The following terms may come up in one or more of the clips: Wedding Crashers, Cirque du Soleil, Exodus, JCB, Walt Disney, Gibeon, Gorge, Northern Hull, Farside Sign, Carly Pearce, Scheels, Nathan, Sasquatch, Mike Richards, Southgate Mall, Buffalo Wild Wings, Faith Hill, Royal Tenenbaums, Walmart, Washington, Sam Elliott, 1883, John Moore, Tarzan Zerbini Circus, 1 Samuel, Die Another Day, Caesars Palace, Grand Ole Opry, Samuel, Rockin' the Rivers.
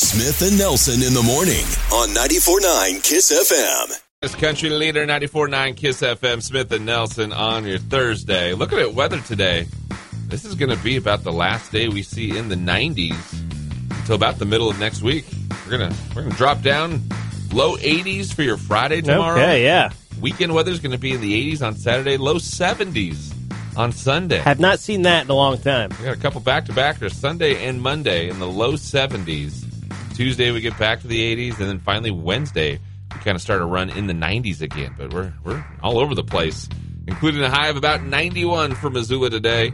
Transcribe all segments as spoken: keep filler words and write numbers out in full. Smith and Nelson in the morning on ninety-four point nine KISS F M. This country leader, ninety-four point nine KISS F M, Smith and Nelson on your Thursday. Looking at weather today, this is going to be about the last day we see in the nineties until about the middle of next week. We're going to we're gonna drop down low eighties for your Friday tomorrow. Okay, yeah. Weekend weather's going to be in the eighties on Saturday, low seventies on Sunday. Have not seen that in a long time. We got a couple back-to-backers Sunday and Monday in the low seventies. Tuesday we get back to the eighties, and then finally Wednesday we kind of start a run in the nineties again. But we're we're all over the place, including a high of about ninety-one for Missoula today.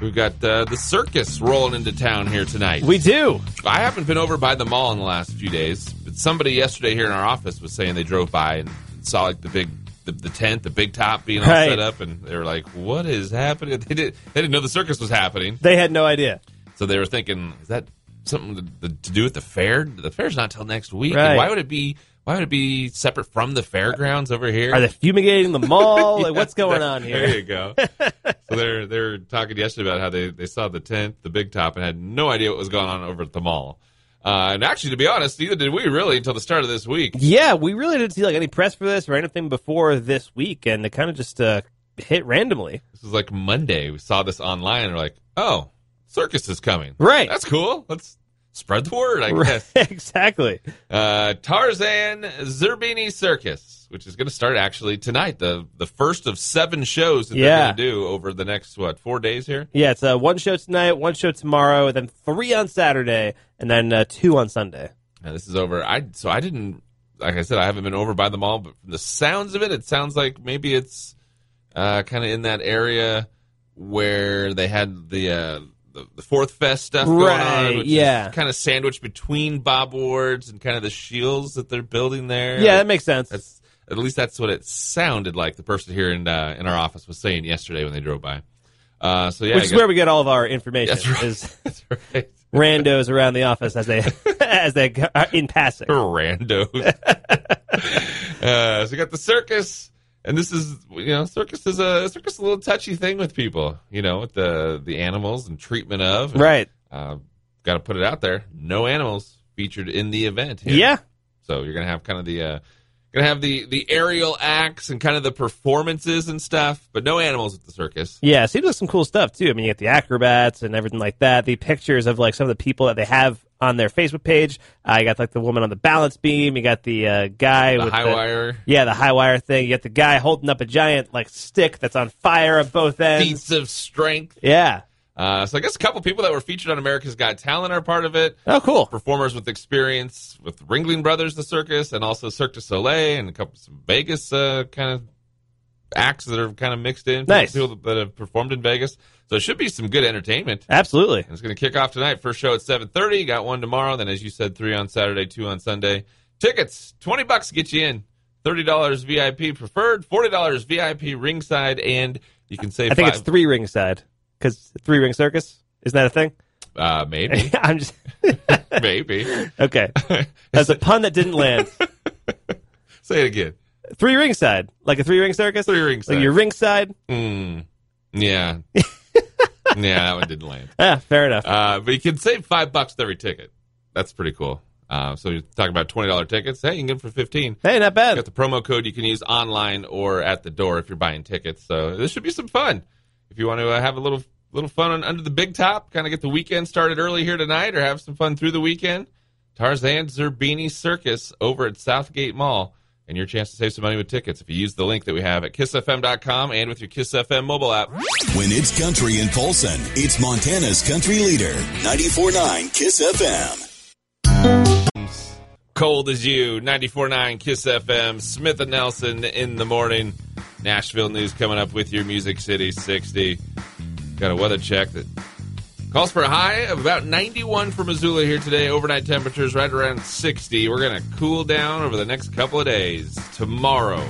We've got uh, the circus rolling into town here tonight. We do. I haven't been over by the mall in the last few days, but somebody yesterday here in our office was saying they drove by and saw like the big the, the tent, the big top being all right. set up, and they were like, "What is happening?" They didn't they didn't know the circus was happening. They had no idea. So they were thinking, "Is that something to, to do with the fair? The fair's not till next week. Right. Why would it be? Why would it be separate from the fairgrounds over here? Are they fumigating the mall? yeah, like, what's going that, on here?" There you go. So they're they're talking yesterday about how they, they saw the tent, the big top, and had no idea what was going on over at the mall. Uh, and actually, to be honest, neither did we really until the start of this week. Yeah, we really didn't see like any press for this or anything before this week, and it kind of just uh, hit randomly. This was like Monday. We saw this online, and we're like, "Oh, circus is coming. Right. That's cool. Let's spread the word, I guess." Right, exactly. Uh, Tarzan Zerbini Circus, which is going to start actually tonight, the the first of seven shows that yeah. they're going to do over the next, what, four days here? Yeah, it's uh, one show tonight, one show tomorrow, and then three on Saturday, and then uh, two on Sunday. Now, this is over. I So I didn't, like I said, I haven't been over by the mall, but from the sounds of it, it sounds like maybe it's uh, kind of in that area where they had the... Uh, The, the Fourth Fest stuff going right, on, which yeah. is kind of sandwiched between Bob Ward's and kind of the Scheels that they're building there. Yeah, that makes sense. That's, at least that's what it sounded like the person here in uh, in our office was saying yesterday when they drove by. Uh, so yeah, Which I is guess, where we get all of our information. That's right. Is that's right. Randos around the office as they as they are in passing. Randos. uh, so you got the circus. And this is, you know, circus is a circus is a little touchy thing with people, you know, with the the animals and treatment of. And, right. Uh, got to put it out there. No animals featured in the event here. Yeah. So you're gonna have kind of the uh, gonna have the the aerial acts and kind of the performances and stuff, but no animals at the circus. Yeah, it seems like some cool stuff too. I mean, you get the acrobats and everything like that. The pictures of like some of the people that they have on their Facebook page. Uh, you got like the woman on the balance beam. You got the uh, guy the with high the high wire. Yeah, the high wire thing. You got the guy holding up a giant like stick that's on fire at both ends. Feats of strength. Yeah. Uh, so I guess a couple people that were featured on America's Got Talent are part of it. Oh, cool. Performers with experience with Ringling Brothers, the circus, and also Cirque du Soleil, and a couple some Vegas uh, kind of acts that are kind of mixed in. Nice. People that have performed in Vegas. So it should be some good entertainment. Absolutely. And it's going to kick off tonight. First show at seven thirty. Got one tomorrow. Then, as you said, three on Saturday, two on Sunday. Tickets, twenty bucks to get you in. thirty dollars V I P preferred, forty dollars V I P ringside, and you can save I think five. It's three ringside, because three ring circus? Isn't that a thing? Uh, maybe. I'm just... maybe. Okay. That's a pun that didn't land. Say it again. Three ringside. Like a three ring circus? Three ringside. Like your ringside? Mm. Yeah. Yeah, that one didn't land. Yeah, fair enough. Uh, but you can save five bucks with every ticket. That's pretty cool. Uh, so you're talking about twenty dollars tickets. Hey, you can get them for fifteen dollars. Hey, not bad. You got the promo code you can use online or at the door if you're buying tickets. So this should be some fun. If you want to uh, have a little little fun on, under the big top, kind of get the weekend started early here tonight or have some fun through the weekend, Tarzan Zerbini Circus over at Southgate Mall. And your chance to save some money with tickets if you use the link that we have at kiss f m dot com and with your Kiss F M mobile app. When it's country in Folsom, it's Montana's country leader, ninety-four point nine Kiss F M. Cold as you, ninety-four point nine Kiss F M, Smith and Nelson in the morning. Nashville news coming up with your Music City sixty. Got a weather check that calls for a high of about ninety-one for Missoula here today. Overnight temperatures right around sixty. We're going to cool down over the next couple of days. Tomorrow,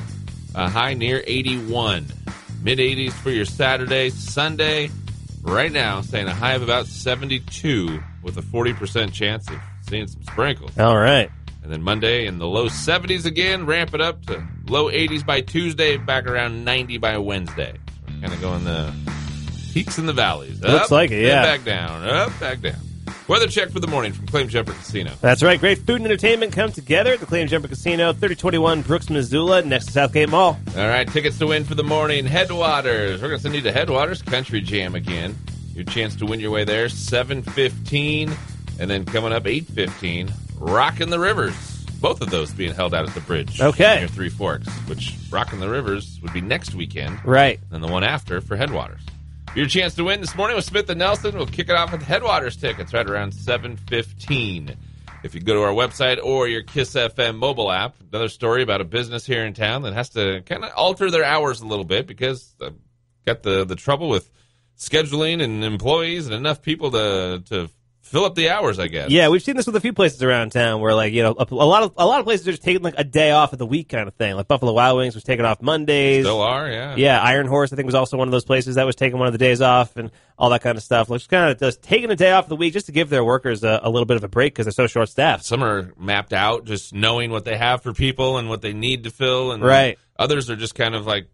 a high near eighty-one. mid eighties for your Saturday. Sunday, right now, saying a high of about seventy-two with a forty percent chance of seeing some sprinkles. All right. And then Monday in the low seventies again. Ramp it up to low eighties by Tuesday. Back around ninety by Wednesday. So we're kind of going the... peaks in the valleys. Up, looks like it, yeah. Back down, up, back down. Weather check for the morning from Claim Jumper Casino. That's right. Great food and entertainment come together at the Claim Jumper Casino, thirty twenty-one Brooks, Missoula, next to Southgate Mall. All right. Tickets to win for the morning. Headwaters. We're going to send you to Headwaters Country Jam again. Your chance to win your way there, seven fifteen. And then coming up, eight fifteen, Rockin' the Rivers. Both of those being held out at the bridge. Okay. Near Three Forks, which Rockin' the Rivers would be next weekend. Right. And the one after for Headwaters. Your chance to win this morning with Smith and Nelson. We'll kick it off with Headwaters tickets right around seven fifteen. If you go to our website or your Kiss F M mobile app, another story about a business here in town that has to kind of alter their hours a little bit because they've got the, the trouble with scheduling and employees and enough people to to... fill up the hours, I guess. Yeah, we've seen this with a few places around town where, like, you know, a, a lot of a lot of places are just taking, like, a day off of the week kind of thing. Like, Buffalo Wild Wings was taking off Mondays. Still are, yeah. Yeah, Iron Horse, I think, was also one of those places that was taking one of the days off and all that kind of stuff. Like, just kind of just taking a day off of the week just to give their workers a, a little bit of a break because they're so short-staffed. Some are mapped out, just knowing what they have for people and what they need to fill. And right. Others are just kind of, like,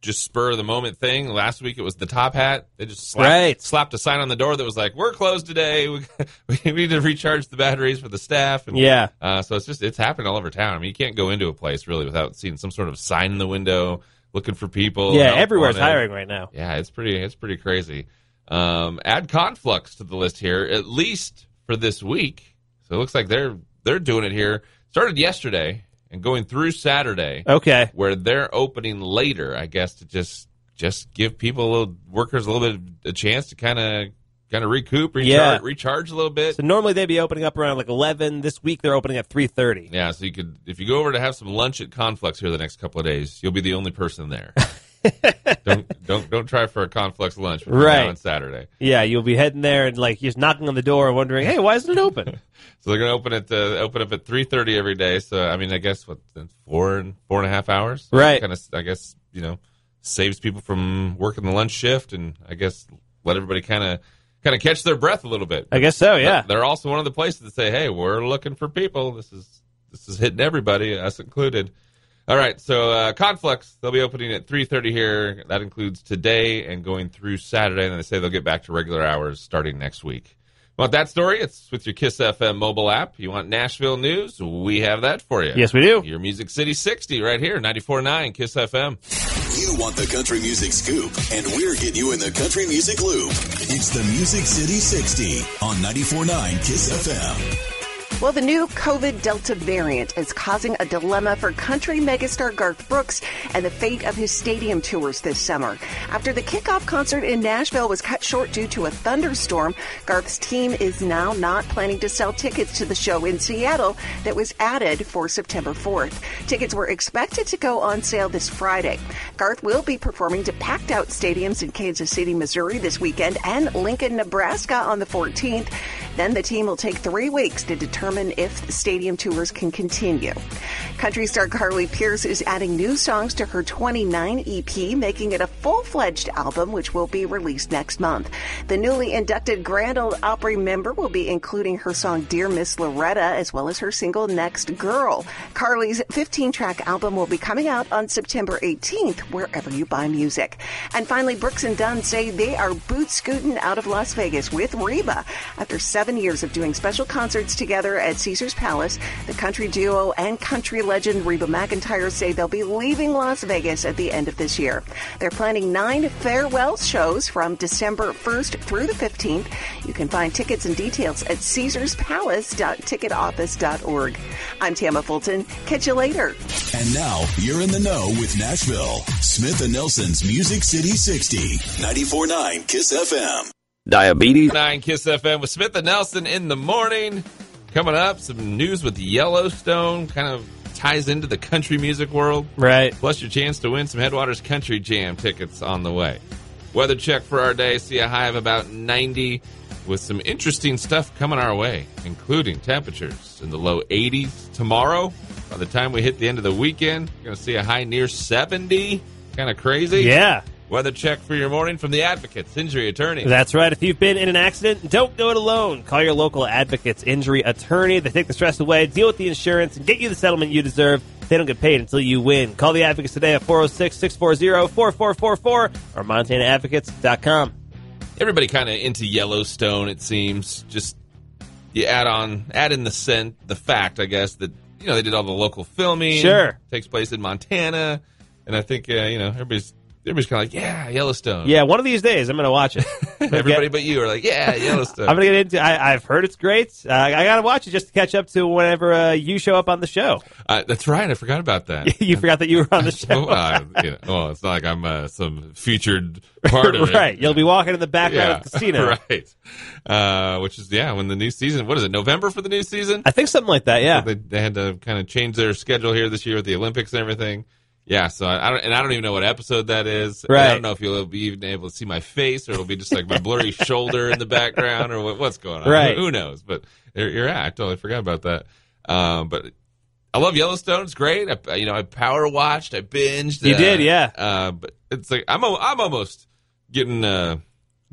just spur-of-the-moment thing. Last week, it was the top hat. They just slapped, right. slapped a sign on the door that was like, we're closed today. We, we need to recharge the batteries for the staff. And, yeah. Uh, so it's just, it's happened all over town. I mean, you can't go into a place, really, without seeing some sort of sign in the window, looking for people. Yeah, everywhere's hiring right now. Yeah, it's pretty it's pretty crazy. Um, add Conflux to the list here, at least for this week. So it looks like they're they're doing it here. Started yesterday. And going through Saturday, okay, where they're opening later, I guess, to just just give people a little workers a little bit of a chance to kind of kind of recoup, recharge, yeah. recharge a little bit. So normally they'd be opening up around like eleven. This week they're opening at three thirty. Yeah, so you could if you go over to have some lunch at Conflux here the next couple of days, you'll be the only person there. don't don't don't try for a Conflux lunch right now on Saturday. Yeah, you'll be heading there and like just knocking on the door, wondering, hey, why isn't it open? So they're gonna open it uh, open up at three thirty every day. So I mean, I guess what four and four and a half hours, right? Kind of, I guess you know, saves people from working the lunch shift, and I guess let everybody kind of kind of catch their breath a little bit. I guess so. Yeah, they're also one of the places that say, hey, we're looking for people. This is this is hitting everybody, us included. All right, so uh, Conflux, they'll be opening at three thirty here. That includes today and going through Saturday. And then they say they'll get back to regular hours starting next week. Want that story? It's with your Kiss F M mobile app. You want Nashville news? We have that for you. Yes, we do. Your Music City sixty right here, ninety-four point nine Kiss F M. You want the country music scoop, and we're getting you in the country music loop. It's the Music City sixty on ninety-four point nine Kiss F M. Well, the new COVID Delta variant is causing a dilemma for country megastar Garth Brooks and the fate of his stadium tours this summer. After the kickoff concert in Nashville was cut short due to a thunderstorm, Garth's team is now not planning to sell tickets to the show in Seattle that was added for September fourth. Tickets were expected to go on sale this Friday. Garth will be performing to packed-out stadiums in Kansas City, Missouri this weekend and Lincoln, Nebraska on the fourteenth. Then the team will take three weeks to determine if stadium tours can continue. Country star Carly Pearce is adding new songs to her twenty-nine E P, making it a full-fledged album, which will be released next month. The newly inducted Grand Ole Opry member will be including her song Dear Miss Loretta, as well as her single Next Girl. Carly's fifteen-track album will be coming out on September eighteenth, wherever you buy music. And finally, Brooks and Dunn say they are boot-scooting out of Las Vegas with Reba. After seven years of doing special concerts together at Caesars Palace, the country duo and country legend Reba McEntire say they'll be leaving Las Vegas at the end of this year. They're planning nine farewell shows from December first through the fifteenth. You can find tickets and details at caesars palace dot ticket office dot org. I'm Tammy Fulton. Catch you later. And now, you're in the know with Nashville. Smith and Nelson's Music City sixty, ninety-four point nine Kiss F M. Diabetes. nine Kiss F M with Smith and Nelson in the morning. Coming up, some news with Yellowstone, kind of ties into the country music world. Right. Plus your chance to win some Headwaters Country Jam tickets on the way. Weather check for our day, see a high of about ninety with some interesting stuff coming our way, including temperatures in the low eighties tomorrow. By the time we hit the end of the weekend, we're going to see a high near seventy. Kind of crazy. Yeah. Weather check for your morning from the Advocates Injury Attorney. That's right. If you've been in an accident, don't do it alone. Call your local Advocates Injury Attorney. They take the stress away, deal with the insurance, and get you the settlement you deserve. They don't get paid until you win. Call the Advocates today at four oh six, six four zero, four four four four or montana advocates dot com. Everybody kind of into Yellowstone, it seems. Just you add on, add in the scent, the fact, I guess, that, you know, they did all the local filming. Sure. It takes place in Montana. And I think, uh, you know, everybody's everybody's kind of like, yeah, Yellowstone. Yeah, one of these days I'm going to watch it. Everybody get, but you are like, yeah, Yellowstone. I'm going to get into I, I've heard it's great. Uh, I got to watch it just to catch up to whenever uh, you show up on the show. Uh, that's right. I forgot about that. You forgot that you were on the show. uh, you know, well, it's not like I'm uh, some featured part of right. it. Right. You'll be walking in the background yeah. of the casino. Right. Uh, which is, yeah, when the new season, what is it, November for the new season? I think something like that, yeah. So they, they had to kind of change their schedule here this year with the Olympics and everything. Yeah, so I don't, and I don't even know what episode that is. Right. I don't know if you'll be even able to see my face, or it'll be just like my blurry shoulder in the background, or what, what's going on. Right. Who knows? But you're, you're right. I totally forgot about that. Um, but I love Yellowstone. It's great. I, you know, I power watched. I binged. You uh, did, yeah. Uh, but it's like I'm I'm almost getting uh,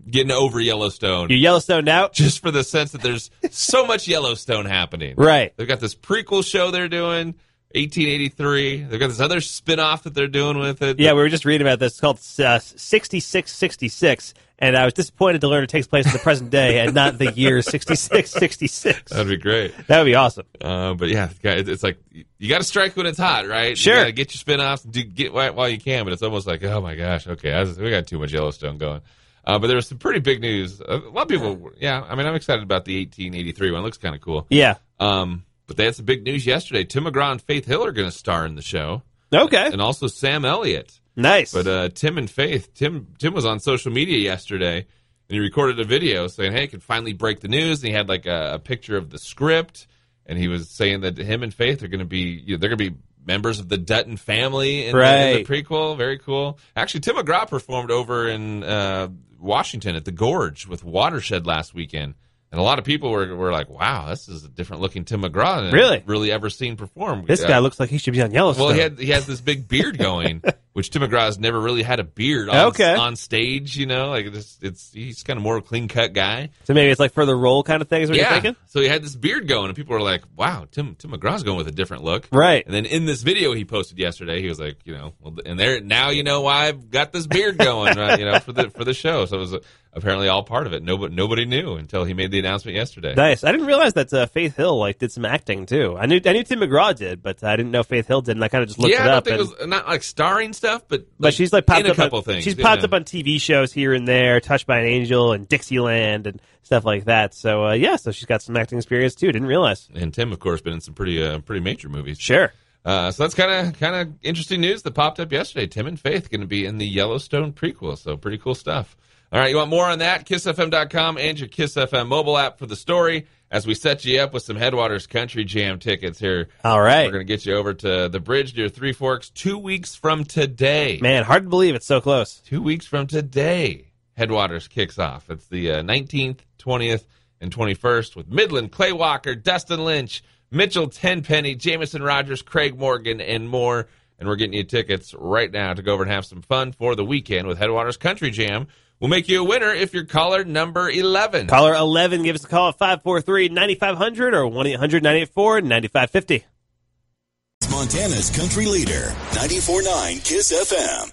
getting over Yellowstone. You Yellowstoned out, just for the sense that there's so much Yellowstone happening. Right. They've got this prequel show they're doing. eighteen eighty-three. They've got this other spin-off that they're doing with it. Yeah, we were just reading about this. It's called uh, sixty-six sixty-six, and I was disappointed to learn it takes place in the present day and not the year sixty-six sixty-six. That'd be great. That would be awesome. Uh, but yeah, it's like you got to strike when it's hot, right? Sure. You got to get your spin-offs and do, get while you can, but it's almost like, oh my gosh, okay, I was, we got too much Yellowstone going. Uh, but there was some pretty big news. A lot of people, yeah, I mean, I'm excited about the eighteen eighty-three one. It looks kind of cool. Yeah. Um, But they had some big news yesterday. Tim McGraw and Faith Hill are going to star in the show. Okay. And also Sam Elliott. Nice. But uh, Tim and Faith, Tim Tim was on social media yesterday, and he recorded a video saying, hey, I can finally break the news. And he had like a, a picture of the script, and he was saying that him and Faith are going to be, you know, they're going to be members of the Dutton family in, right. the, in the prequel. Very cool. Actually, Tim McGraw performed over in uh, Washington at the Gorge with Watershed last weekend. And a lot of people were were like, wow, this is a different-looking Tim McGraw than really? I've really ever seen perform. This uh, guy looks like he should be on Yellowstone. Well, he, had, he has this big beard going, which Tim McGraw's never really had a beard on, okay. on stage, you know? like it's, it's He's kind of more a clean-cut guy. So maybe it's like for the role kind of thing is what yeah. you're thinking? So he had this beard going, and people were like, wow, Tim Tim McGraw's going with a different look. Right. And then in this video he posted yesterday, he was like, you know, well, and there now you know why I've got this beard going, right, you know, for the for the show. So it was a, apparently all part of it. Nobody, nobody knew until he made the announcement yesterday. Nice. I didn't realize that uh, Faith Hill like did some acting too. I knew I knew Tim McGraw did, but I didn't know Faith Hill did, and I kind of just looked yeah, it up. Yeah, I don't think and, it was not like starring stuff, but, like, but she's like popped in a up couple on, things. She's popped know? up on T V shows here and there, Touched by an Angel and Dixieland and stuff like that. So uh, yeah, so she's got some acting experience too. Didn't realize. And Tim, of course, been in some pretty uh, pretty major movies. Sure. Uh, so that's kind of kind of interesting news that popped up yesterday. Tim and Faith going to be in the Yellowstone prequel, so pretty cool stuff. All right, you want more on that? Kiss F M dot com and your Kiss F M mobile app for the story as we set you up with some Headwaters Country Jam tickets here. All right. We're going to get you over to the bridge near Three Forks two weeks from today. Man, hard to believe it's so close. Two weeks from today, Headwaters kicks off. It's the uh, nineteenth, twentieth, and twenty-first with Midland, Clay Walker, Dustin Lynch, Mitchell Tenpenny, Jamison Rogers, Craig Morgan, and more. And we're getting you tickets right now to go over and have some fun for the weekend with Headwaters Country Jam. We'll make you a winner if you're caller number eleven. Caller eleven, give us a call at five four three, nine five zero zero or one eight hundred, nine eight four, nine five five zero. Montana's country leader, ninety-four point nine Kiss F M.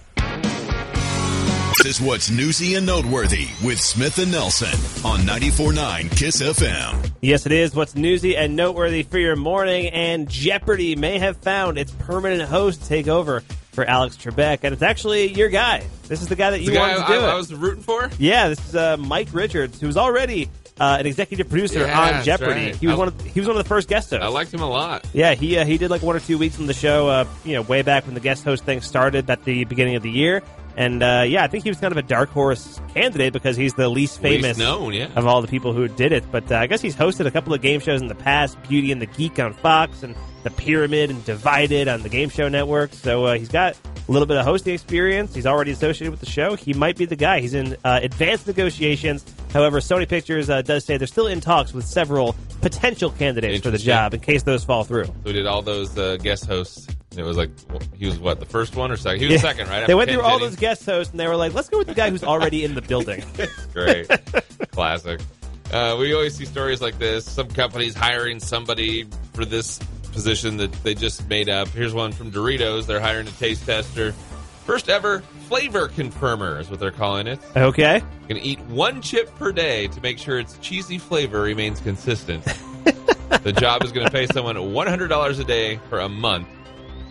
This is what's newsy and noteworthy with Smith and Nelson on ninety-four point nine Kiss F M. Yes, it is what's newsy and noteworthy for your morning, and Jeopardy! May have found its permanent host takeover for Alex Trebek, and it's actually your guy. This is the guy that you wanted to do I, it. I was rooting for? Yeah, this is uh, Mike Richards, who's already uh, an executive producer yeah, on Jeopardy! Right. He was I, one of he was one of the first guest hosts. I liked him a lot. Yeah, he uh, he did like one or two weeks on the show, uh, you know, way back when the guest host thing started at the beginning of the year. And, uh, yeah, I think he was kind of a dark horse candidate because he's the least famous least known, yeah. of all the people who did it. But uh, I guess he's hosted a couple of game shows in the past, Beauty and the Geek on Fox and The Pyramid and Divided on the Game Show Network. So uh, he's got a little bit of hosting experience. He's already associated with the show. He might be the guy. He's in uh, advanced negotiations. However, Sony Pictures uh, does say they're still in talks with several potential candidates for the job in case those fall through. So we did all those uh, guest hosts. It was like, he was what, the first one or second? He was yeah. second, right? They went through Penn all Jenny. those guest hosts, and they were like, let's go with the guy who's already in the building. That's great. Classic. Uh, we always see stories like this. Some companies hiring somebody for this position that they just made up. Here's one from Doritos. They're hiring a taste tester. First ever flavor confirmer is what they're calling it. Okay. You're going to eat one chip per day to make sure its cheesy flavor remains consistent. The job is going to pay someone one hundred dollars a day for a month.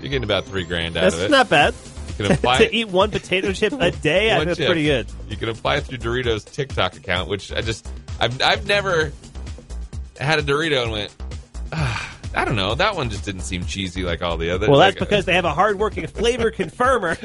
You're getting about three grand out that's of it. That's not bad. You can apply to eat one potato chip a day, I think that's pretty good. You can apply it through Doritos' TikTok account, which I just, I've, I've never had a Dorito and went, ah. I don't know. That one just didn't seem cheesy like all the others. Well, that's because they have a hardworking flavor confirmer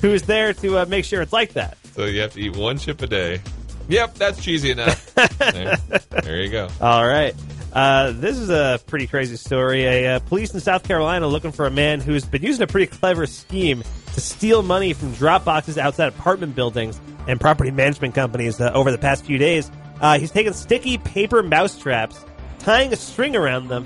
who's there to uh, make sure it's like that. So you have to eat one chip a day. Yep, that's cheesy enough. there, there you go. All right. Uh, this is a pretty crazy story. A uh, police in South Carolina looking for a man who's been using a pretty clever scheme to steal money from drop boxes outside apartment buildings and property management companies uh, over the past few days. Uh, he's taken sticky paper mousetraps, tying a string around them,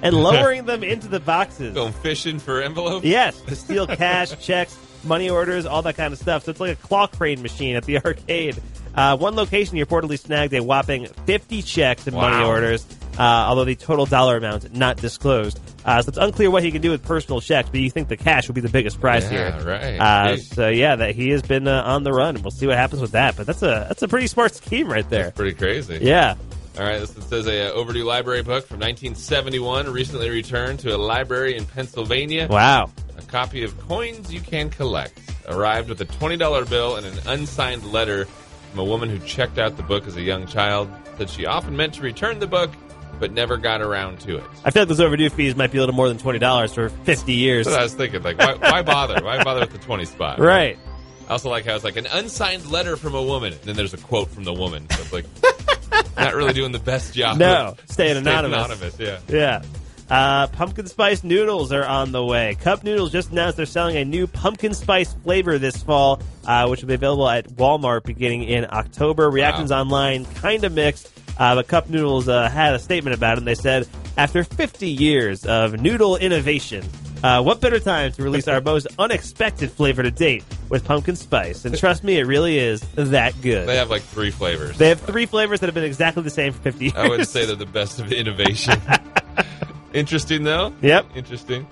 and lowering them into the boxes. Going fishing for envelopes? Yes, to steal cash, checks, money orders, all that kind of stuff. So it's like a claw crane machine at the arcade. Uh, one location reportedly snagged a whopping fifty checks and wow. money orders, uh, although the total dollar amount not disclosed. Uh, so it's unclear what he can do with personal checks, but you think the cash will be the biggest prize yeah, here. Right. Uh, so, yeah, that he has been uh, on the run. We'll see what happens with that. But that's a that's a pretty smart scheme right there. That's pretty crazy. Yeah. All right, this says a uh, overdue library book from nineteen seventy-one recently returned to a library in Pennsylvania. Wow. A copy of Coins You Can Collect arrived with a twenty dollar bill and an unsigned letter from a woman who checked out the book as a young child. Said she often meant to return the book, but never got around to it. I feel like those overdue fees might be a little more than twenty dollars for fifty years. That's what I was thinking. Like, why, why bother? Why bother with the twenty spot? Right. Right. I also like how it's like an unsigned letter from a woman, and then there's a quote from the woman. So it's like... Not really doing the best job. No, staying anonymous. anonymous. Yeah. Yeah. Uh, pumpkin spice noodles are on the way. Cup Noodles just announced they're selling a new pumpkin spice flavor this fall, uh, which will be available at Walmart beginning in October. Reactions wow. online kind of mixed, uh, but Cup Noodles uh, had a statement about it, and they said, after fifty years of noodle innovation, uh, what better time to release our most unexpected flavor to date with pumpkin spice? And trust me, it really is that good. They have like three flavors. They have three flavors that have been exactly the same for fifty years. I would say they're the best of innovation. Interesting, though. Yep. Interesting.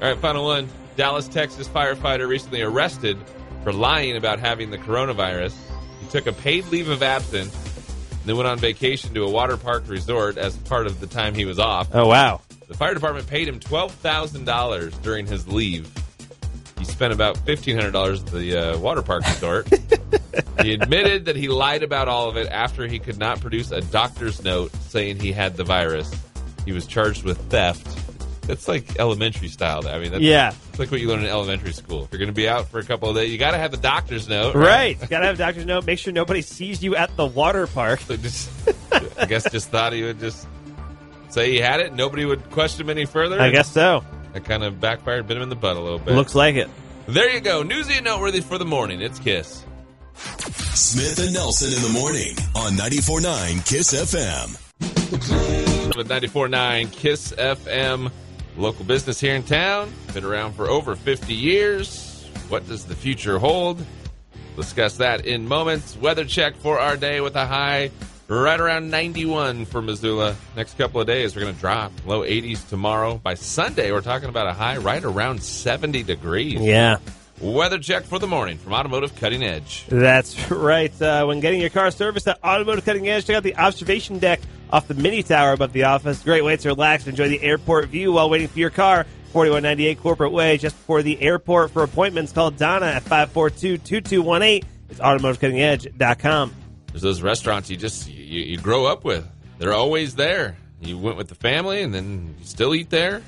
All right, final one. Dallas, Texas firefighter recently arrested for lying about having the coronavirus. He took a paid leave of absence and then went on vacation to a water park resort as part of the time he was off. Oh, wow. The fire department paid him twelve thousand dollars during his leave. He spent about fifteen hundred dollars at the uh, water park resort. He admitted that he lied about all of it after he could not produce a doctor's note saying he had the virus. He was charged with theft. That's like elementary style. I mean, that's, yeah. It's like what you learn in elementary school. If you're going to be out for a couple of days, you got to have the doctor's note. Right. right. You got to have a doctor's note. Make sure nobody sees you at the water park. So just, I guess just thought he would just... say he had it, nobody would question him any further. I guess so. That kind of backfired, bit him in the butt a little bit. Looks like it. There you go. Newsy and noteworthy for the morning. It's Kiss. Smith and Nelson in the morning on ninety-four point nine Kiss F M. With ninety-four point nine Kiss F M, local business here in town. Been around for over fifty years. What does the future hold? Discuss that in moments. Weather check for our day with a high right around ninety-one for Missoula. Next couple of days, we're going to drop low eighties tomorrow. By Sunday, we're talking about a high right around seventy degrees. Yeah. Weather check for the morning from Automotive Cutting Edge. That's right. Uh, when getting your car serviced at Automotive Cutting Edge, check out the observation deck off the mini tower above the office. Great way to relax and enjoy the airport view while waiting for your car. forty-one ninety-eight Corporate Way, just before the airport. For appointments, call Donna at five four two, two two one eight. It's automotive cutting edge dot com. There's those restaurants you just you, you grow up with. They're always there. You went with the family, and then you still eat there.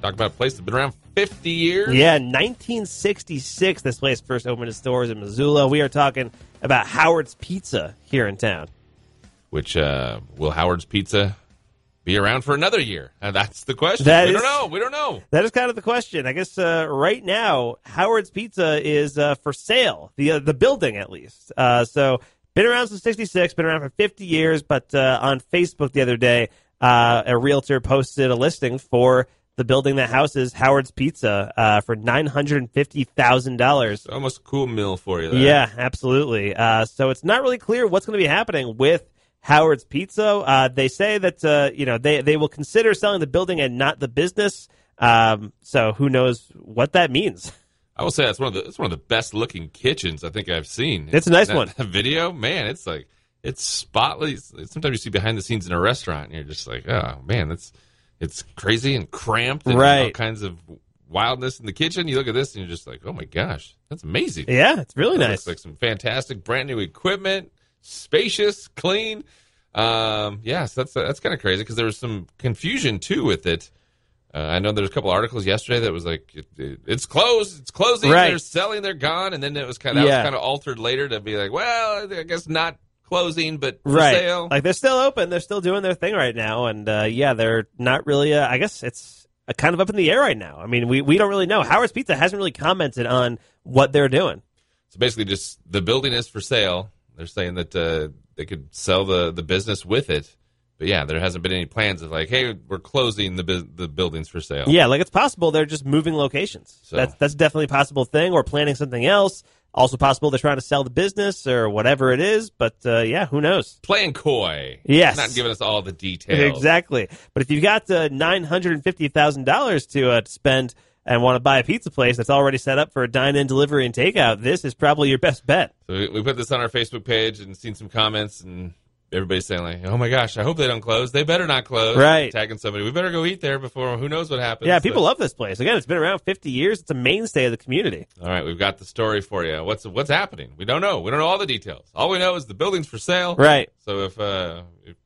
Talk about a place that's been around fifty years. Yeah, nineteen sixty-six, this place first opened its doors in Missoula. We are talking about Howard's Pizza here in town. Which, uh, will Howard's Pizza be around for another year? And that's the question. That we is, don't know. We don't know. That is kind of the question. I guess uh, right now, Howard's Pizza is uh, for sale, the, uh, the building at least. Uh, so... Been around since sixty-six, been around for fifty years, but uh, on Facebook the other day, uh, a realtor posted a listing for the building that houses Howard's Pizza uh, for nine hundred fifty thousand dollars. Almost a cool mill for you there. Yeah, absolutely. Uh, so it's not really clear what's going to be happening with Howard's Pizza. Uh, they say that uh, you know they, they will consider selling the building and not the business, um, so who knows what that means. I will say that's one of the it's one of the best looking kitchens I think I've seen. It's a nice that, one. That video, man, it's like it's spotless. Sometimes you see behind the scenes in a restaurant, and you're just like, oh man, that's it's crazy and cramped, and right. all kinds of wildness in the kitchen. You look at this, and you're just like, oh my gosh, that's amazing. Yeah, it's really that nice. Looks like some fantastic brand new equipment, spacious, clean. Um, yeah, so that's that's kind of crazy because there was some confusion too with it. Uh, I know there's a couple articles yesterday that was like, it, it, it's closed, it's closing, right. they're selling, they're gone. And then it was kind of, that yeah. was kind of altered later to be like, well, I guess not closing, but for right. sale. Like they're still open, they're still doing their thing right now. And uh, yeah, they're not really, uh, I guess it's uh, kind of up in the air right now. I mean, we, we don't really know. Howard's Pizza hasn't really commented on what they're doing. So basically just the building is for sale. They're saying that uh, they could sell the, the business with it. But, yeah, there hasn't been any plans of, like, hey, we're closing the bu- the buildings for sale. Yeah, like, it's possible they're just moving locations. So. That's, that's definitely a possible thing, or planning something else. Also possible they're trying to sell the business or whatever it is. But, uh, yeah, who knows? Playing coy. Yes. Not giving us all the details. Exactly. But if you've got uh, nine hundred fifty thousand dollars to, uh, to spend and want to buy a pizza place that's already set up for a dine-in, delivery, and takeout, this is probably your best bet. So we, we put this on our Facebook page and seen some comments and... Everybody's saying, like, oh, my gosh, I hope they don't close. They better not close. Right. Tagging somebody. We better go eat there before who knows what happens. Yeah, people so. love this place. Again, it's been around fifty years. It's a mainstay of the community. All right, we've got the story for you. What's what's happening? We don't know. We don't know all the details. All we know is the building's for sale. Right. So if, uh, if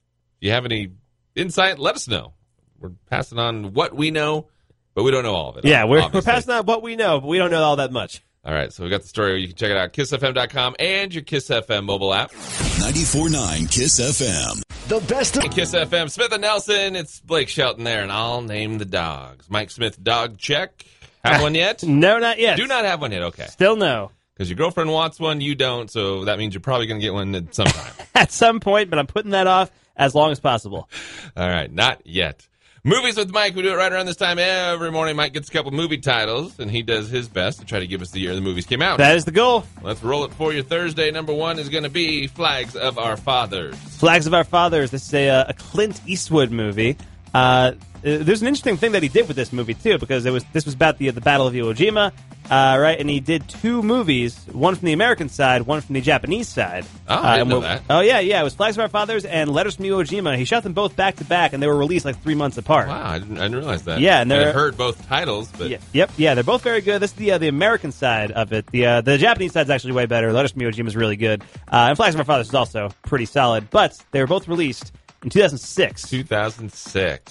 you have any insight, let us know. We're passing on what we know, but we don't know all of it. Yeah, we're, we're passing on what we know, but we don't know all that much. All right, so we got the story. You can check it out, kiss f m dot com and your Kiss F M mobile app. ninety-four point nine Kiss F M. The best of Kiss F M. Smith and Nelson, it's Blake Shelton there, and I'll name the dogs. Mike Smith, dog check. Have one yet? No, not yet. Do not have one yet, okay. Still no. Because your girlfriend wants one, you don't, so that means you're probably going to get one at some time. At some point, but I'm putting that off as long as possible. All right, not yet. Movies with Mike. We do it right around this time every morning. Mike gets a couple movie titles, and he does his best to try to give us the year the movies came out. That is the goal. Let's roll it for you. Thursday, number one is going to be Flags of Our Fathers. Flags of Our Fathers. This is a, a Clint Eastwood movie. Uh, there's an interesting thing that he did with this movie, too, because it was this was about the, the Battle of Iwo Jima, uh, right? And he did two movies, one from the American side, one from the Japanese side. Oh, uh, I didn't know that. Oh, yeah, yeah. It was Flags of Our Fathers and Letters from Iwo Jima. He shot them both back-to-back, and they were released like three months apart. Wow, I didn't, I didn't realize that. Yeah, and I had heard both titles. But yeah, yep, yeah, they're both very good. This is the uh, the American side of it. The uh, the Japanese side's actually way better. Letters from Iwo Jima is really good. Uh, and Flags of Our Fathers is also pretty solid, but they were both released in two thousand six. two thousand six.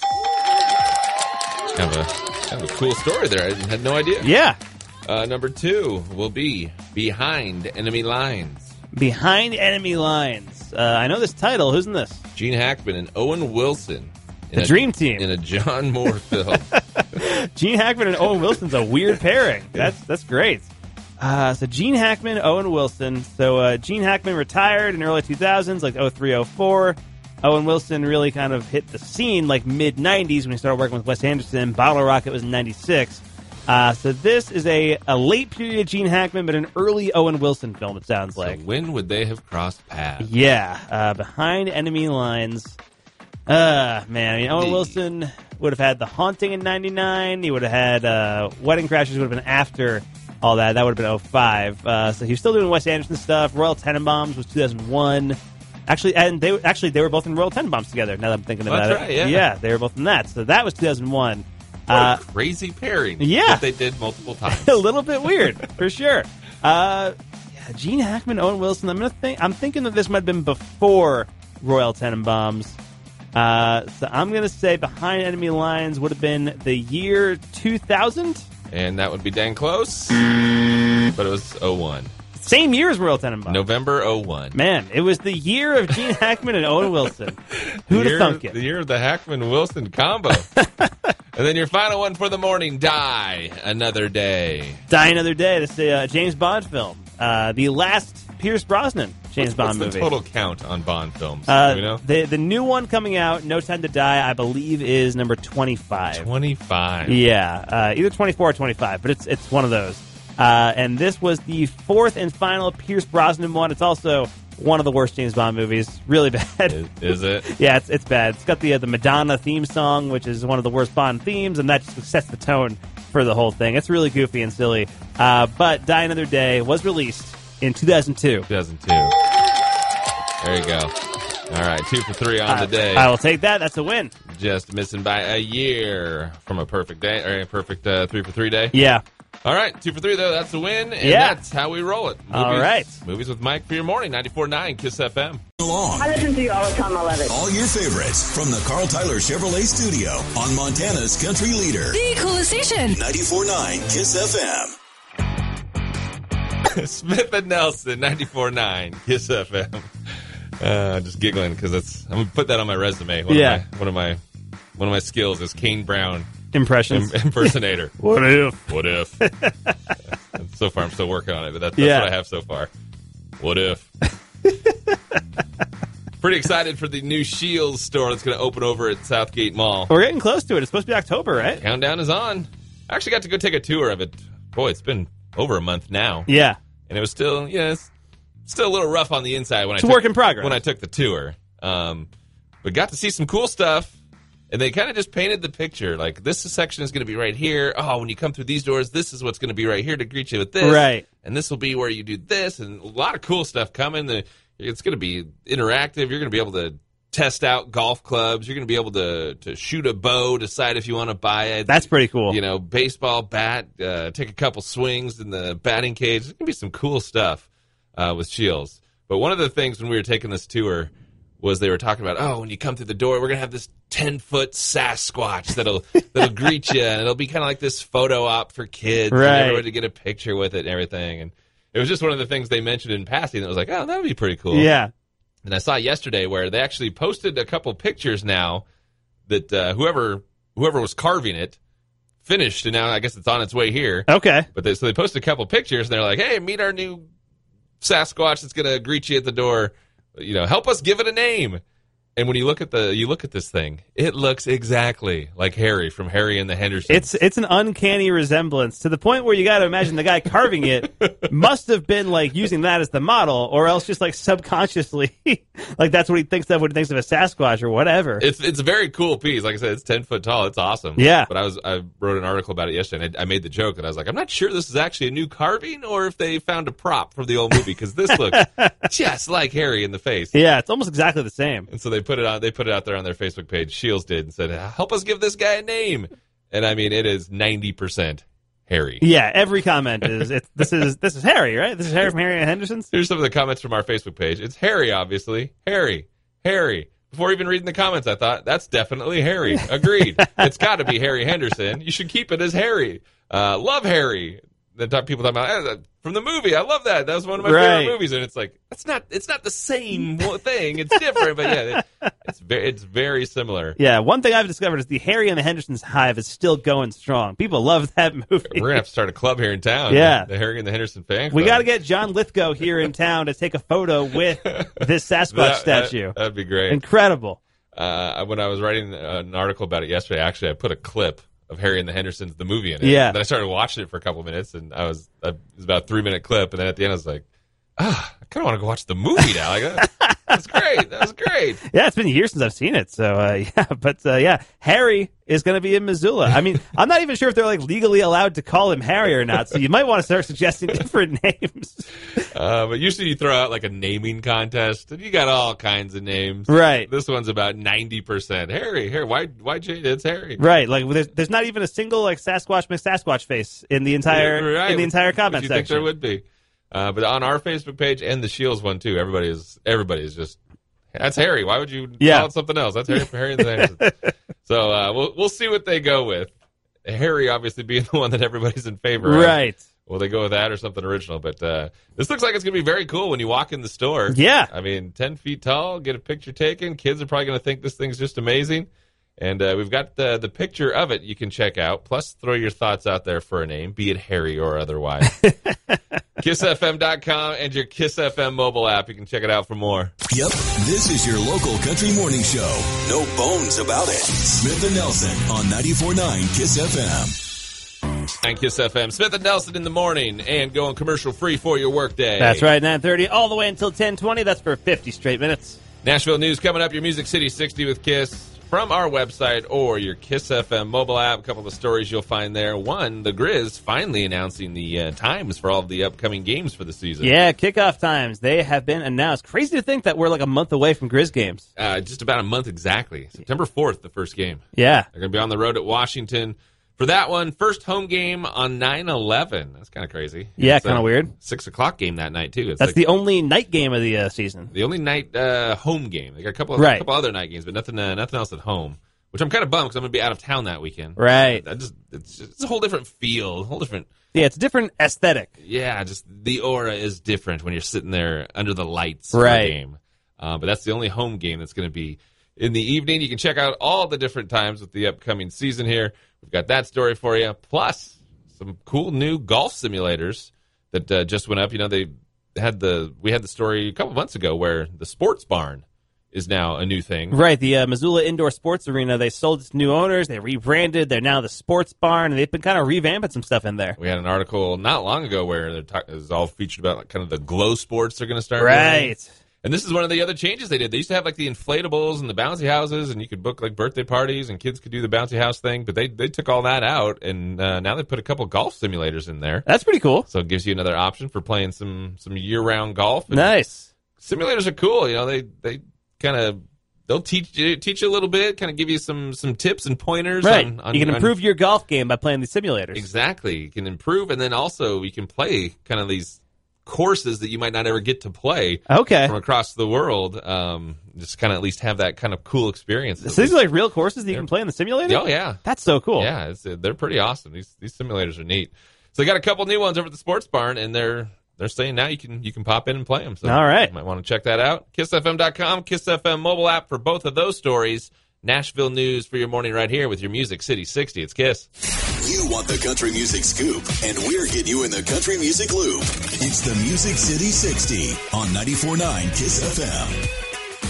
Kind of a, kind of a cool story there. I had no idea. Yeah. Uh, number two will be Behind Enemy Lines. Behind Enemy Lines. Uh, I know this title. Who's in this? Gene Hackman and Owen Wilson. The a, Dream Team. In a John Moore film. Gene Hackman and Owen Wilson's a weird pairing. That's, that's great. Uh, so Gene Hackman, Owen Wilson. So uh, Gene Hackman retired in early two thousands, like oh three, oh four. Owen Wilson really kind of hit the scene like mid nineties when he started working with Wes Anderson. Bottle Rocket was in ninety-six. Uh, so this is a, a late period Gene Hackman, but an early Owen Wilson film, it sounds like. So when would they have crossed paths? Yeah, uh, Behind Enemy Lines. Uh, man, I mean, Owen Wilson would have had The Haunting in ninety-nine. He would have had uh, Wedding Crashers would have been after all that. That would have been oh five. Uh, so he was still doing Wes Anderson stuff. Royal Tenenbaums was two thousand one. Actually, and they actually they were both in Royal Tenenbaums together. Now that I'm thinking about That's right, it, yeah. yeah, they were both in that. So that was two thousand one. What uh, a crazy pairing! Yeah, that they did multiple times. A little bit weird for sure. Uh, yeah, Gene Hackman, Owen Wilson. I'm gonna think. I'm thinking that this might have been before Royal Tenenbaums. Uh, so I'm gonna say Behind Enemy Lines would have been the year two thousand, and that would be dang close. But it was oh one. Same year as Royal Tenenbaums. November oh one. Man, it was the year of Gene Hackman and Owen Wilson. Who'd have thunk it? The year of the Hackman-Wilson combo. And then your final one for the morning, Die Another Day. Die Another Day. This is a uh, James Bond film. Uh, the last Pierce Brosnan James what's, Bond what's movie. What's the total count on Bond films? Uh, you know? the, the new one coming out, No Time to Die, I believe is number twenty-five. twenty-five. Yeah, uh, either twenty-four or twenty-five, but it's it's one of those. Uh, and this was the fourth and final Pierce Brosnan one. It's also one of the worst James Bond movies. Really bad. Is, is it? Yeah, it's it's bad. It's got the uh, the Madonna theme song, which is one of the worst Bond themes, and that just sets the tone for the whole thing. It's really goofy and silly. Uh, but Die Another Day was released in two thousand two. two thousand two. There you go. All right, two for three on uh, the day. I will take that. That's a win. Just missing by a year from a perfect day or a perfect uh, three for three day. Yeah. All right, two for three, though. That's a win, and yeah. that's how we roll it. Movies, all right. Movies with Mike for your morning, ninety-four point nine Kiss F M. I listen to you all the time. I love it. All your favorites from the Carl Tyler Chevrolet Studio on Montana's country leader. The coolest station. ninety-four point nine Kiss F M. Smith and Nelson, ninety-four point nine Kiss F M. Uh, just giggling because that's I'm going to put that on my resume. One yeah. Of my, one, of my, one of my skills is Kane Brown. Impressions. Im- impersonator. What if? What if? So far, I'm still working on it, but that's, that's yeah. what I have so far. What if? Pretty excited for the new Scheels store that's going to open over at Southgate Mall. We're getting close to it. It's supposed to be October, right? Countdown is on. I actually got to go take a tour of it. Boy, it's been over a month now. Yeah. And it was still, yeah, it's still a little rough on the inside when it's I took, work in progress. When I took the tour. Um, but got to see some cool stuff. And they kind of just painted the picture. Like, this section is going to be right here. Oh, when you come through these doors, this is what's going to be right here to greet you with this. Right. And this will be where you do this. And a lot of cool stuff coming. The, it's going to be interactive. You're going to be able to test out golf clubs. You're going to be able to, to shoot a bow, decide if you want to buy it. That's pretty cool. You know, baseball bat, uh, take a couple swings in the batting cage. There's going to be some cool stuff uh, with Scheels. But one of the things when we were taking this tour was they were talking about, oh, when you come through the door, we're going to have this ten-foot Sasquatch that'll that'll greet you, and it'll be kind of like this photo op for kids, right. and everyone to get a picture with it and everything. And it was just one of the things they mentioned in passing that was like, oh, that would be pretty cool. Yeah. And I saw yesterday where they actually posted a couple pictures now that uh, whoever whoever was carving it finished, and now I guess it's on its way here. Okay. But they, so they posted a couple pictures, and they're like, hey, meet our new Sasquatch that's going to greet you at the door. You know, help us give it a name. And when you look at the you look at this thing, it looks exactly like Harry from Harry and the Hendersons. It's it's an uncanny resemblance to the point where you got to imagine the guy carving it must have been like using that as the model, or else just like subconsciously, like that's what he thinks of when he thinks of a Sasquatch or whatever. It's it's a very cool piece. Like I said, it's ten foot tall. It's awesome. Yeah. But I was I wrote an article about it yesterday, and I, I made the joke that I was like, I'm not sure this is actually a new carving or if they found a prop from the old movie because this looks just like Harry in the face. Yeah, it's almost exactly the same. And so they. They put it on. They put it out there on their Facebook page. Scheels did and said, "Help us give this guy a name." And I mean, it is ninety percent Harry. Yeah, every comment is it's, this is this is Harry, right? This is Harry from Harry and Henderson's. Here's some of the comments from our Facebook page. It's Harry, obviously. Harry, Harry. Before even reading the comments, I thought that's definitely Harry. Agreed. It's got to be Harry Henderson. You should keep it as Harry. Uh, love Harry. The people talking about hey, from the movie. I love that. That was one of my right. favorite movies, and it's like it's not it's not the same thing. It's different, but yeah, it, it's very it's very similar. Yeah, one thing I've discovered is the Harry and the Hendersons hive is still going strong. People love that movie. We're gonna have to start a club here in town. Yeah, the Harry and the Henderson fan club. We got to get John Lithgow here in town to take a photo with this Sasquatch that, statue. That, that'd be great. Incredible. Uh, when I was writing an article about it yesterday, actually, I put a clip of Harry and the Hendersons, the movie in it. Yeah. And then I started watching it for a couple minutes, and I was, I, it was about a three-minute clip, and then at the end I was like, ah, I kind of want to go watch the movie now. Like, that, that's great. That was great. Yeah, it's been years since I've seen it, so uh, yeah. But, uh, yeah, Harry is going to be in Missoula. I mean, I'm not even sure if they're, like, legally allowed to call him Harry or not, so you might want to start suggesting different names. Uh, but usually you throw out, like, a naming contest, and you got all kinds of names. Right. This one's about ninety percent. Harry, Harry, why, why Jade? It's Harry. Right. Like, there's, there's not even a single, like, Sasquatch McSasquatch face in the entire, right. in the entire comment section. You think there would be. Uh, but on our Facebook page and the Scheels one too, everybody is everybody is just that's Harry. Why would you yeah. call it something else? That's Harry from Harry and the Hendersons. So uh, we'll we'll see what they go with. Harry obviously being the one that everybody's in favor of. Right. Will they go with that or something original? But uh, this looks like it's going to be very cool when you walk in the store. Yeah. I mean, ten feet tall, get a picture taken. Kids are probably going to think this thing's just amazing. And uh, we've got the, the picture of it you can check out. Plus, throw your thoughts out there for a name, be it Harry or otherwise. Kiss F M dot com and your Kiss F M mobile app. You can check it out for more. Yep, this is your local country morning show. No bones about it. Smith and Nelson on ninety-four point nine Kiss F M. And Kiss F M. Smith and Nelson in the morning and going commercial free for your workday. That's right, nine thirty all the way until ten twenty. That's for fifty straight minutes. Nashville news coming up. Your Music City sixty with Kiss. from our website or your KISS F M mobile app. A couple of the stories you'll find there. One, the Grizz finally announcing the uh, times for all of the upcoming games for the season. Yeah, kickoff times. They have been announced. Crazy to think that we're like a month away from Grizz games. Uh, just about a month exactly. September fourth, the first game. Yeah. They're going to be on the road at Washington. For that one, first home game on nine eleven. That's kind of crazy. Yeah, kind of weird. six o'clock game that night, too. It's That's like, the only night game of the uh, season. The only night uh, home game. They got a couple of, right. a couple other night games, but nothing uh, nothing else at home, which I'm kind of bummed because I'm going to be out of town that weekend. Right. I just, it's, just, it's a whole different feel, a whole different... Yeah, it's a different aesthetic. Yeah, just the aura is different when you're sitting there under the lights right. for the game. Uh, but that's the only home game that's going to be in the evening. You can check out all the different times with the upcoming season here. We've got that story for you, plus some cool new golf simulators that uh, just went up. You know, they had the we had the story a couple months ago where the Sports Barn is now a new thing. Right, the uh, Missoula Indoor Sports Arena, they sold it to new owners, they rebranded, they're now the Sports Barn, and they've been kind of revamping some stuff in there. We had an article not long ago where they're talk- it was all featured about like, kind of the glow sports they're going to start Right. doing. And this is one of the other changes they did. They used to have, like, the inflatables and the bouncy houses, and you could book, like, birthday parties, and kids could do the bouncy house thing. But they, they took all that out, and uh, now they put a couple golf simulators in there. That's pretty cool. So it gives you another option for playing some, some year-round golf. And nice. Simulators are cool. You know, they, they kind of... They'll teach you, teach you a little bit, kind of give you some, some tips and pointers. Right. On, on, you can improve on, your golf game by playing these simulators. Exactly. You can improve, and then also you can play kind of these... courses that you might not ever get to play okay. from across the world. Um, just kind of at least have that kind of cool experience. So these least. are like real courses that you they're, can play in the simulator? Oh, yeah. That's so cool. Yeah, it's, they're pretty awesome. These these simulators are neat. So they got a couple new ones over at the Sports Barn, and they're they're saying now you can you can pop in and play them. So all right. You might want to check that out. Kiss F M dot com, Kiss F M mobile app for both of those stories. Nashville news for your morning right here with your Music City sixty. It's KISS. You want the country music scoop, and we're getting you in the country music loop. It's the Music City sixty on ninety-four point nine Kiss F M.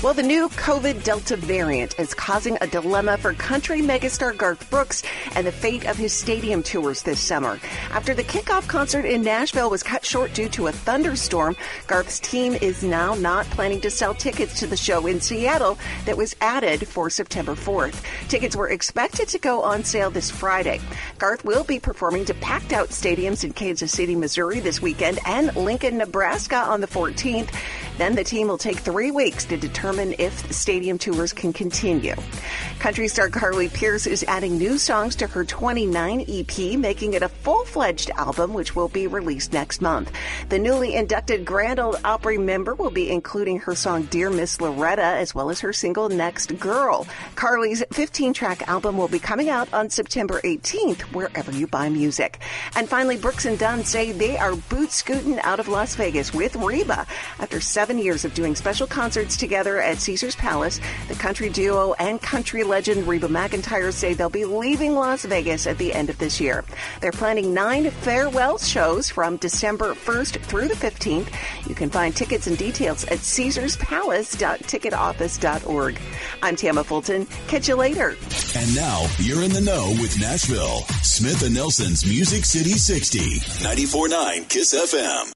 Well, the new COVID Delta variant is causing a dilemma for country megastar Garth Brooks and the fate of his stadium tours this summer. After the kickoff concert in Nashville was cut short due to a thunderstorm, Garth's team is now not planning to sell tickets to the show in Seattle that was added for September fourth. Tickets were expected to go on sale this Friday. Garth will be performing to packed-out stadiums in Kansas City, Missouri this weekend and Lincoln, Nebraska on the fourteenth. Then the team will take three weeks to determine if the stadium tours can continue. Country star Carly Pearce is adding new songs to her twenty-nine E P, making it a full-fledged album, which will be released next month. The newly inducted Grand Ole Opry member will be including her song Dear Miss Loretta, as well as her single Next Girl. Carly's fifteen-track album will be coming out on September eighteenth, wherever you buy music. And finally, Brooks and Dunn say they are boot-scooting out of Las Vegas with Reba. After seven years of doing special concerts together at Caesars Palace, the country duo and country legend Reba McEntire say they'll be leaving Las Vegas at the end of this year. They're planning nine farewell shows from December first through the fifteenth. You can find tickets and details at caesars palace dot ticket office dot org. I'm Tammy Fulton. Catch you later. And now, you're in the know with Nashville. Smith and Nelson's Music City sixty, ninety-four point nine Kiss F M.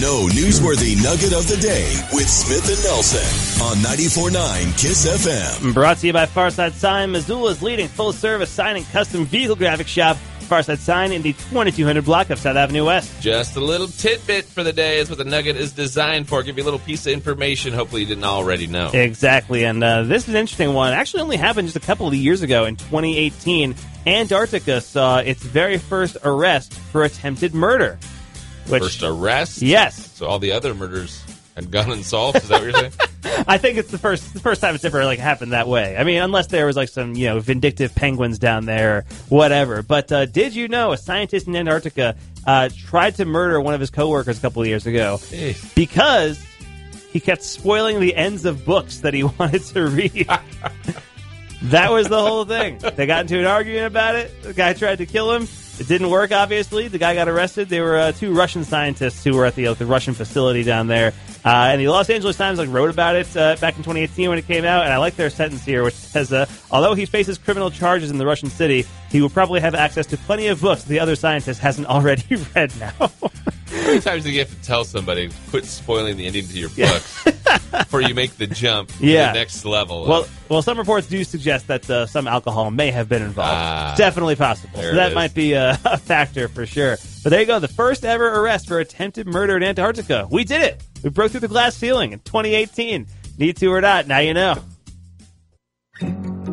No newsworthy nugget of the day with Smith and Nelson on ninety-four point nine Kiss F M. Brought to you by Farside Sign, Missoula's leading full-service sign and custom vehicle graphic shop. Farside Sign in the twenty-two hundred block of South Avenue West. Just a little tidbit for the day is what the nugget is designed for. Give you a little piece of information hopefully you didn't already know. Exactly, and uh, this is an interesting one. It actually only happened just a couple of years ago in twenty eighteen. Antarctica saw its very first arrest for attempted murder. Which, first arrest? Yes. So all the other murders had gone unsolved? Is that what you're saying? I think it's the first the first time it's ever like happened that way. I mean, unless there was like some, you know, vindictive penguins down there or whatever. But uh, did you know a scientist in Antarctica uh, tried to murder one of his coworkers a couple of years ago hey. because he kept spoiling the ends of books that he wanted to read? That was the whole thing. They got into an argument about it. The guy tried to kill him. It didn't work, obviously. The guy got arrested. There were uh, two Russian scientists who were at the, uh, the Russian facility down there. Uh, and the Los Angeles Times like wrote about it uh, back in twenty eighteen when it came out. And I like their sentence here, which says, uh, although he faces criminal charges in the Russian city, he will probably have access to plenty of books the other scientist hasn't already read now. many times do you have to tell somebody, quit spoiling the ending to your books before you make the jump yeah. to the next level? Well, well, some reports do suggest that uh, some alcohol may have been involved. Ah, definitely possible. So that might be a, a factor for sure. But there you go. The first ever arrest for attempted murder in Antarctica. We did it. We broke through the glass ceiling in twenty eighteen. Need to or not, now you know.